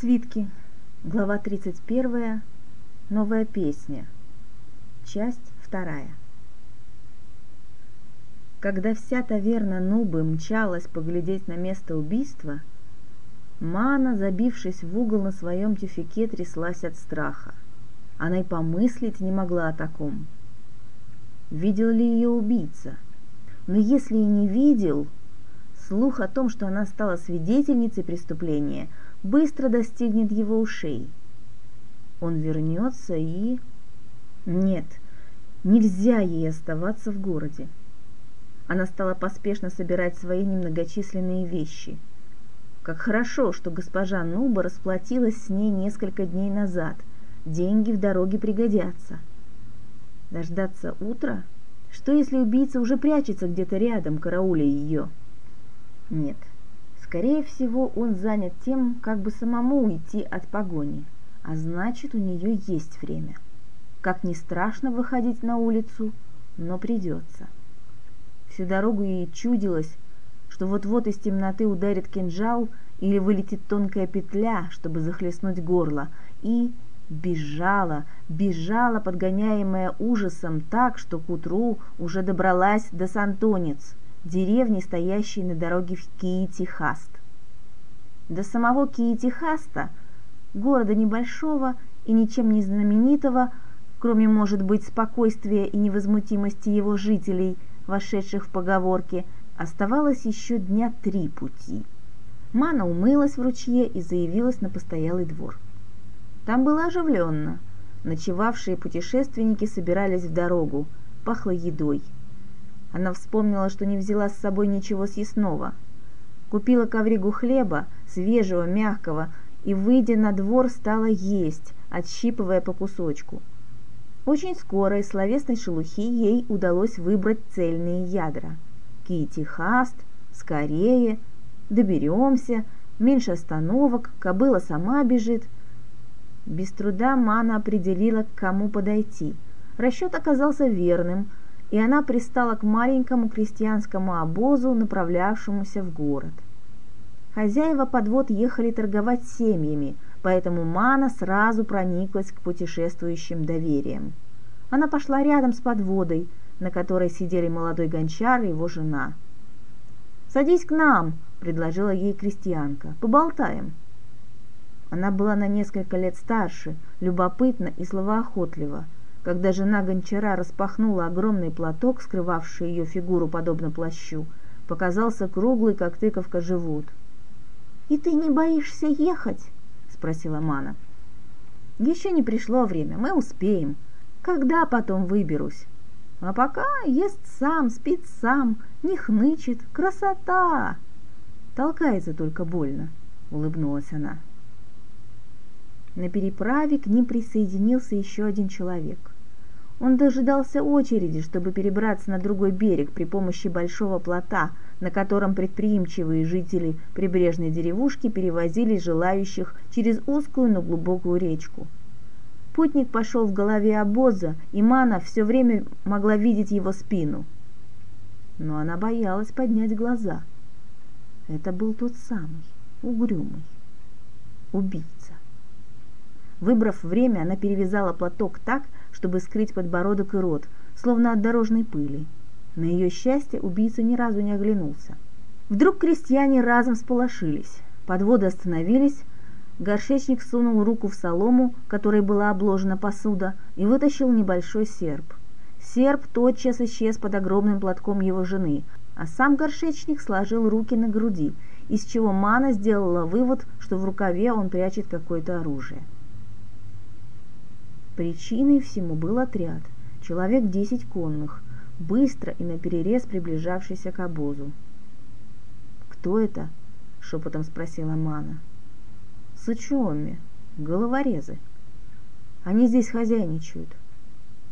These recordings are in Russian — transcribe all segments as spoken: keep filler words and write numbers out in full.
Свитки. Глава тридцать первая. Новая песня. Часть вторая. Когда вся таверна Нубы мчалась поглядеть на место убийства, Мана, забившись в угол на своем тюфике, тряслась от страха. Она и помыслить не могла о таком. Видел ли ее убийца? Но если и не видел, слух о том, что она стала свидетельницей преступления, быстро достигнет его ушей. Он вернется и... Нет, нельзя ей оставаться в городе. Она стала поспешно собирать свои немногочисленные вещи. Как хорошо, что госпожа Нуба расплатилась с ней несколько дней назад. Деньги в дороге пригодятся. Дождаться утра? Что, если убийца уже прячется где-то рядом, карауля ее? Нет. Скорее всего, он занят тем, как бы самому уйти от погони. А значит, у нее есть время. Как ни страшно выходить на улицу, но придется. Всю дорогу ей чудилось, что вот-вот из темноты ударит кинжал или вылетит тонкая петля, чтобы захлестнуть горло, и бежала, бежала, подгоняемая ужасом, так, что к утру уже добралась до Сантониц, деревни, стоящей на дороге в Ки-Тихаст. До самого Ки-Тихаста, города небольшого и ничем не знаменитого, кроме, может быть, спокойствия и невозмутимости его жителей, вошедших в поговорки, оставалось еще дня три пути. Мана умылась в ручье и заявилась на постоялый двор. Там было оживленно. Ночевавшие путешественники собирались в дорогу. Пахло едой. Она вспомнила, что не взяла с собой ничего съестного. Купила ковригу хлеба, свежего, мягкого, и, выйдя на двор, стала есть, отщипывая по кусочку. Очень скоро из словесной шелухи ей удалось выбрать цельные ядра. Ки-Тихаст, скорее, доберемся, меньше остановок, кобыла сама бежит. Без труда Мана определила, к кому подойти. Расчет оказался верным, и она пристала к маленькому крестьянскому обозу, направлявшемуся в город. Хозяева подвод ехали торговать семьями, поэтому Мана сразу прониклась к путешествующим доверием. Она пошла рядом с подводой, на которой сидели молодой гончар и его жена. «Садись к нам», — предложила ей крестьянка, — «поболтаем». Она была на несколько лет старше, любопытна и словоохотлива. Когда жена гончара распахнула огромный платок, скрывавший ее фигуру подобно плащу, показался круглый, как тыковка, живот. «И ты не боишься ехать?» — спросила Мана. «Еще не пришло время, мы успеем. Когда потом выберусь? А пока ест сам, спит сам, не хнычет. Красота!» «Толкается только больно», — улыбнулась она. На переправе к ним присоединился еще один человек. Он дожидался очереди, чтобы перебраться на другой берег при помощи большого плота, на котором предприимчивые жители прибрежной деревушки перевозили желающих через узкую, но глубокую речку. Путник пошел в голове обоза, и Мана все время могла видеть его спину. Но она боялась поднять глаза. Это был тот самый, угрюмый, убийца. Выбрав время, она перевязала платок так, чтобы скрыть подбородок и рот, словно от дорожной пыли. На ее счастье убийца ни разу не оглянулся. Вдруг крестьяне разом всполошились. Подводы остановились, горшечник сунул руку в солому, которой была обложена посуда, и вытащил небольшой серп. Серп тотчас исчез под огромным платком его жены, а сам горшечник сложил руки на груди, из чего Мана сделала вывод, что в рукаве он прячет какое-то оружие. Причиной всему был отряд, человек десять конных, быстро и наперерез приближавшийся к обозу. «Кто это?» — шепотом спросила Мана. «Сачуоми, головорезы. Они здесь хозяйничают.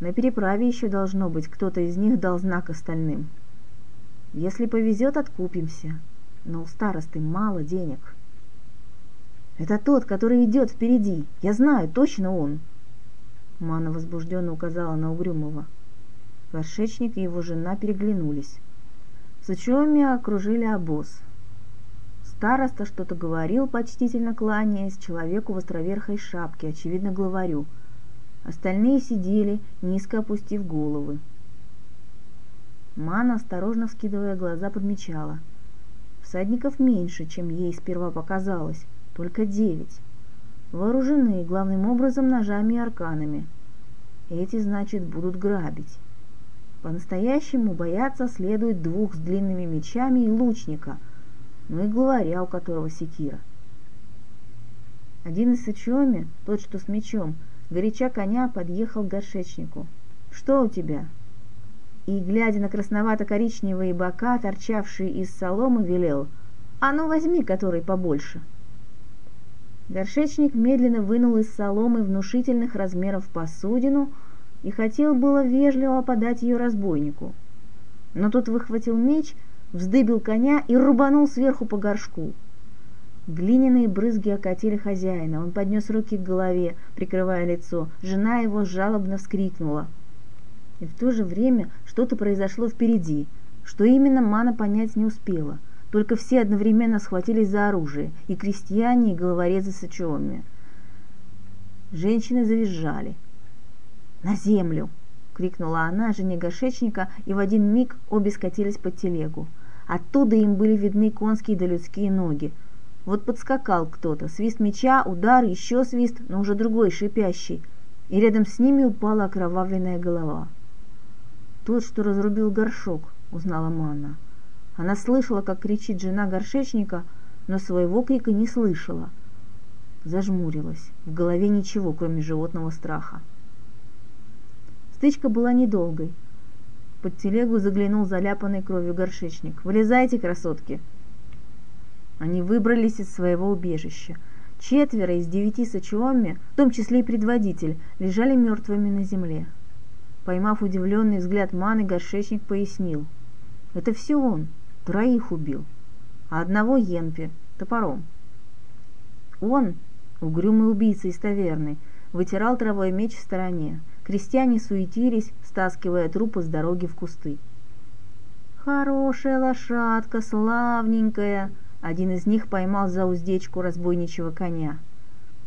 На переправе еще должно быть, кто-то из них дал знак остальным. Если повезет, откупимся, но у старосты мало денег». «Это тот, который идет впереди, я знаю, точно он!» Мана возбужденно указала на угрюмого. Горшечник и его жена переглянулись. Сачуоми окружили обоз. Староста что-то говорил, почтительно кланяясь человеку в островерхой шапке, очевидно, главарю. Остальные сидели, низко опустив головы. Мана, осторожно вскидывая глаза, подмечала. Всадников меньше, чем ей сперва показалось, только девять. Вооружены главным образом ножами и арканами. Эти, значит, будут грабить. По-настоящему бояться следует двух с длинными мечами и лучника, ну и главаря, у которого секира. Один из Сачуоми, тот, что с мечом, горяча коня, подъехал к горшечнику. «Что у тебя?» И, глядя на красновато-коричневые бока, торчавшие из соломы, велел: «А ну возьми, который побольше». Горшечник медленно вынул из соломы внушительных размеров посудину и хотел было вежливо подать ее разбойнику. Но тот выхватил меч, вздыбил коня и рубанул сверху по горшку. Глиняные брызги окатили хозяина, он поднес руки к голове, прикрывая лицо. Жена его жалобно вскрикнула. И в то же время что-то произошло впереди, что именно Мана понять не успела. Только все одновременно схватились за оружие, и крестьяне, и головорезы Сачуоми. Женщины завизжали. «На землю!» — крикнула она жене горшечника, и в один миг обе скатились под телегу. Оттуда им были видны конские да людские ноги. Вот подскакал кто-то, свист меча, удар, еще свист, но уже другой, шипящий, и рядом с ними упала окровавленная голова. «Тот, что разрубил горшок», — узнала Манна. Она слышала, как кричит жена горшечника, но своего крика не слышала. Зажмурилась. В голове ничего, кроме животного страха. Стычка была недолгой. Под телегу заглянул заляпанный кровью горшечник. «Вылезайте, красотки!» Они выбрались из своего убежища. Четверо из девяти Сачуоми, в том числе и предводитель, лежали мертвыми на земле. Поймав удивленный взгляд Маны, горшечник пояснил. «Это все он. Троих убил, а одного Йенпи топором. Он, угрюмый убийца из таверны, вытирал травой меч в стороне. Крестьяне суетились, стаскивая трупы с дороги в кусты. «Хорошая лошадка, славненькая!» Один из них поймал за уздечку разбойничего коня.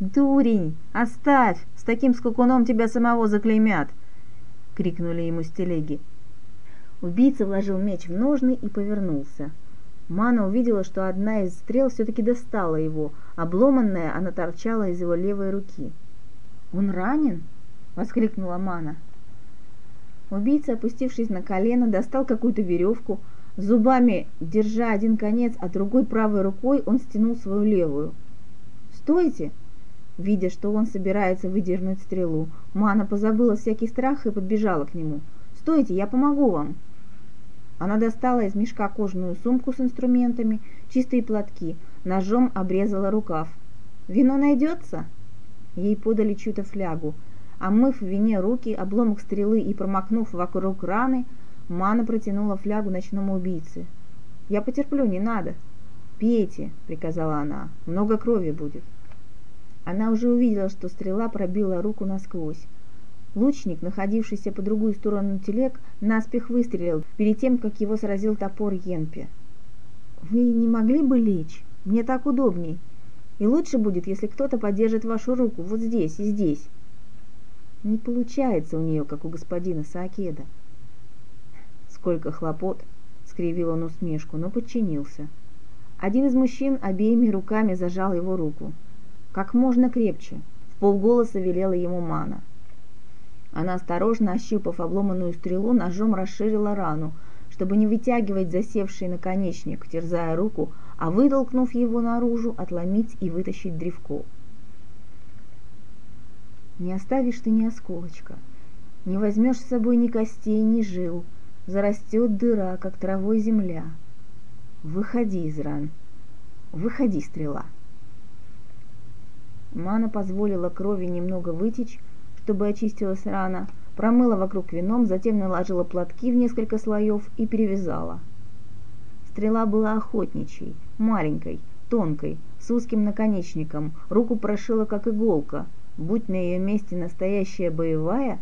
«Дурень, оставь! С таким скакуном тебя самого заклеймят!» — крикнули ему с телеги. Убийца вложил меч в ножны и повернулся. Мана увидела, что одна из стрел все-таки достала его. Обломанная, она торчала из его левой руки. «Он ранен?» — воскликнула Мана. Убийца, опустившись на колено, достал какую-то веревку. Зубами, держа один конец, а другой правой рукой, он стянул свою левую. «Стойте!» Видя, что он собирается выдернуть стрелу, Мана позабыла всякий страх и подбежала к нему. «Стойте, я помогу вам!» Она достала из мешка кожаную сумку с инструментами, чистые платки, ножом обрезала рукав. «Вино найдется?» Ей подали чью-то флягу. Омыв в вине руки, обломок стрелы и промокнув вокруг раны, Мана протянула флягу ночному убийце. «Я потерплю, не надо!» «Пейте!» — приказала она. «Много крови будет!» Она уже увидела, что стрела пробила руку насквозь. Лучник, находившийся по другую сторону телег, наспех выстрелил, перед тем, как его сразил топор Йенпи. «Вы не могли бы лечь? Мне так удобней. И лучше будет, если кто-то подержит вашу руку вот здесь и здесь». Не получается у нее, как у господина Саакеда. «Сколько хлопот!» — скривил он усмешку, но подчинился. Один из мужчин обеими руками зажал его руку. «Как можно крепче!» — вполголоса велела ему Мана. Она, осторожно ощупав обломанную стрелу, ножом расширила рану, чтобы не вытягивать засевший наконечник, терзая руку, а вытолкнув его наружу, отломить и вытащить древко. «Не оставишь ты ни осколочка, не возьмешь с собой ни костей, ни жил, зарастет дыра, как травой земля. Выходи из ран, выходи, стрела!» Мана позволила крови немного вытечь, чтобы очистилась рана, промыла вокруг вином, затем наложила платки в несколько слоев и перевязала. Стрела была охотничьей, маленькой, тонкой, с узким наконечником, руку прошила как иголка. Будь на ее месте настоящая боевая,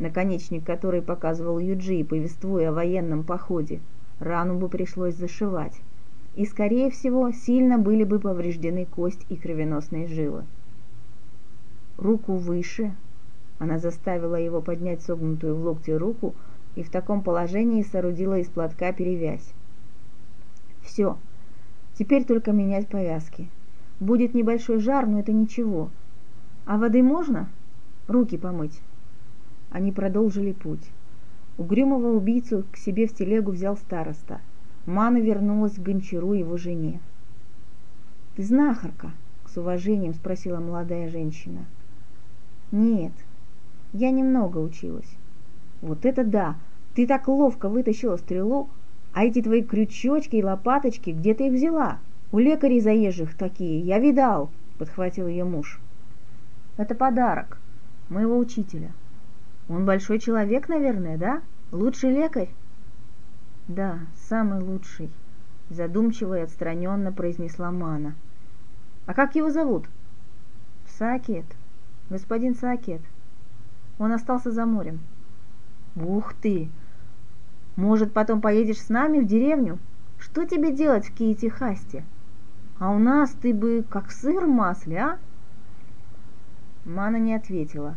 наконечник которой показывал Юджи, повествуя о военном походе, рану бы пришлось зашивать. и, скорее всего, сильно были бы повреждены кость и кровеносные жилы. Руку выше. Она заставила его поднять согнутую в локте руку и в таком положении соорудила из платка перевязь. Все. Теперь только менять повязки. Будет небольшой жар, но это ничего. А воды можно? Руки помыть. Они продолжили путь. Угрюмого убийцу к себе в телегу взял староста. Мана вернулась к гончару его жене. «Ты знахарка?» — с уважением спросила молодая женщина. «Нет, я немного училась». «Вот это да! Ты так ловко вытащила стрелу, а эти твои крючочки и лопаточки, где ты их взяла? У лекарей заезжих такие, я видал!» — подхватил ее муж. «Это подарок моего учителя. Он большой человек, наверное, да? Лучший лекарь?» «Да, самый лучший», — задумчиво и отстраненно произнесла Мана. «А как его зовут?» «Саакет. Господин Саакет. Он остался за морем». «Ух ты! Может, потом поедешь с нами в деревню? Что тебе делать в Ки-Тихасте? А у нас ты бы как сыр в масле, а?» Мана не ответила.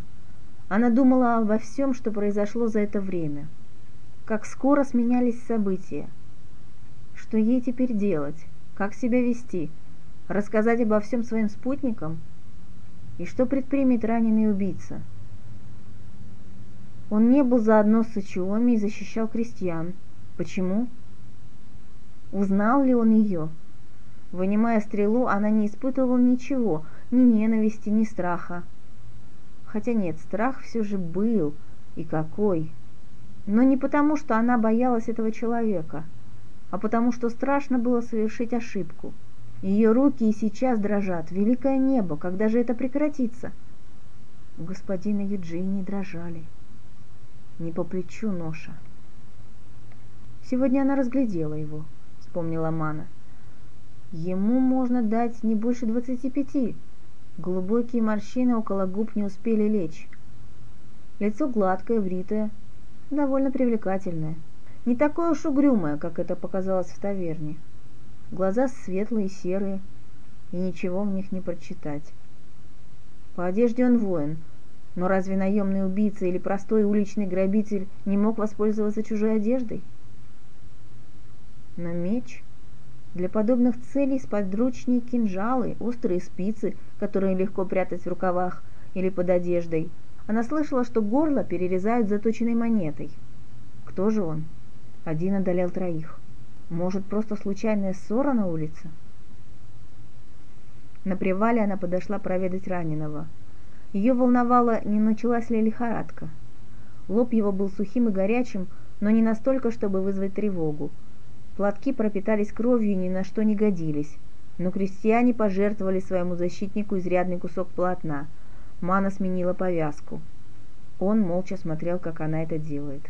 Она думала обо всем, что произошло за это время. Как скоро сменялись события. Что ей теперь делать? Как себя вести? Рассказать обо всем своим спутникам? И что предпримет раненый убийца? Он не был заодно с Сачуоми и защищал крестьян. Почему? Узнал ли он ее? Вынимая стрелу, она не испытывала ничего, ни ненависти, ни страха. Хотя нет, страх все же был, и какой. Но не потому, что она боялась этого человека, а потому, что страшно было совершить ошибку. Ее руки и сейчас дрожат. Великое небо, когда же это прекратится? У господина Юджини дрожали. Не по плечу ноша. «Сегодня она разглядела его», — вспомнила Мана. «Ему можно дать не больше двадцати пяти. Глубокие морщины около губ не успели лечь. Лицо гладкое, бритое, довольно привлекательное. Не такое уж угрюмое, как это показалось в таверне. Глаза светлые, серые, и ничего в них не прочитать. По одежде он воин». Но разве наемный убийца или простой уличный грабитель не мог воспользоваться чужой одеждой? Но меч? Для подобных целей сподручнее кинжалы, острые спицы, которые легко прятать в рукавах или под одеждой. Она слышала, что горло перерезают заточенной монетой. Кто же он? Один одолел троих. Может, просто случайная ссора на улице? На привале она подошла проведать раненого. Ее волновало, не началась ли лихорадка. Лоб его был сухим и горячим, но не настолько, чтобы вызвать тревогу. Платки пропитались кровью и ни на что не годились. Но крестьяне пожертвовали своему защитнику изрядный кусок полотна. Мана сменила повязку. Он молча смотрел, как она это делает.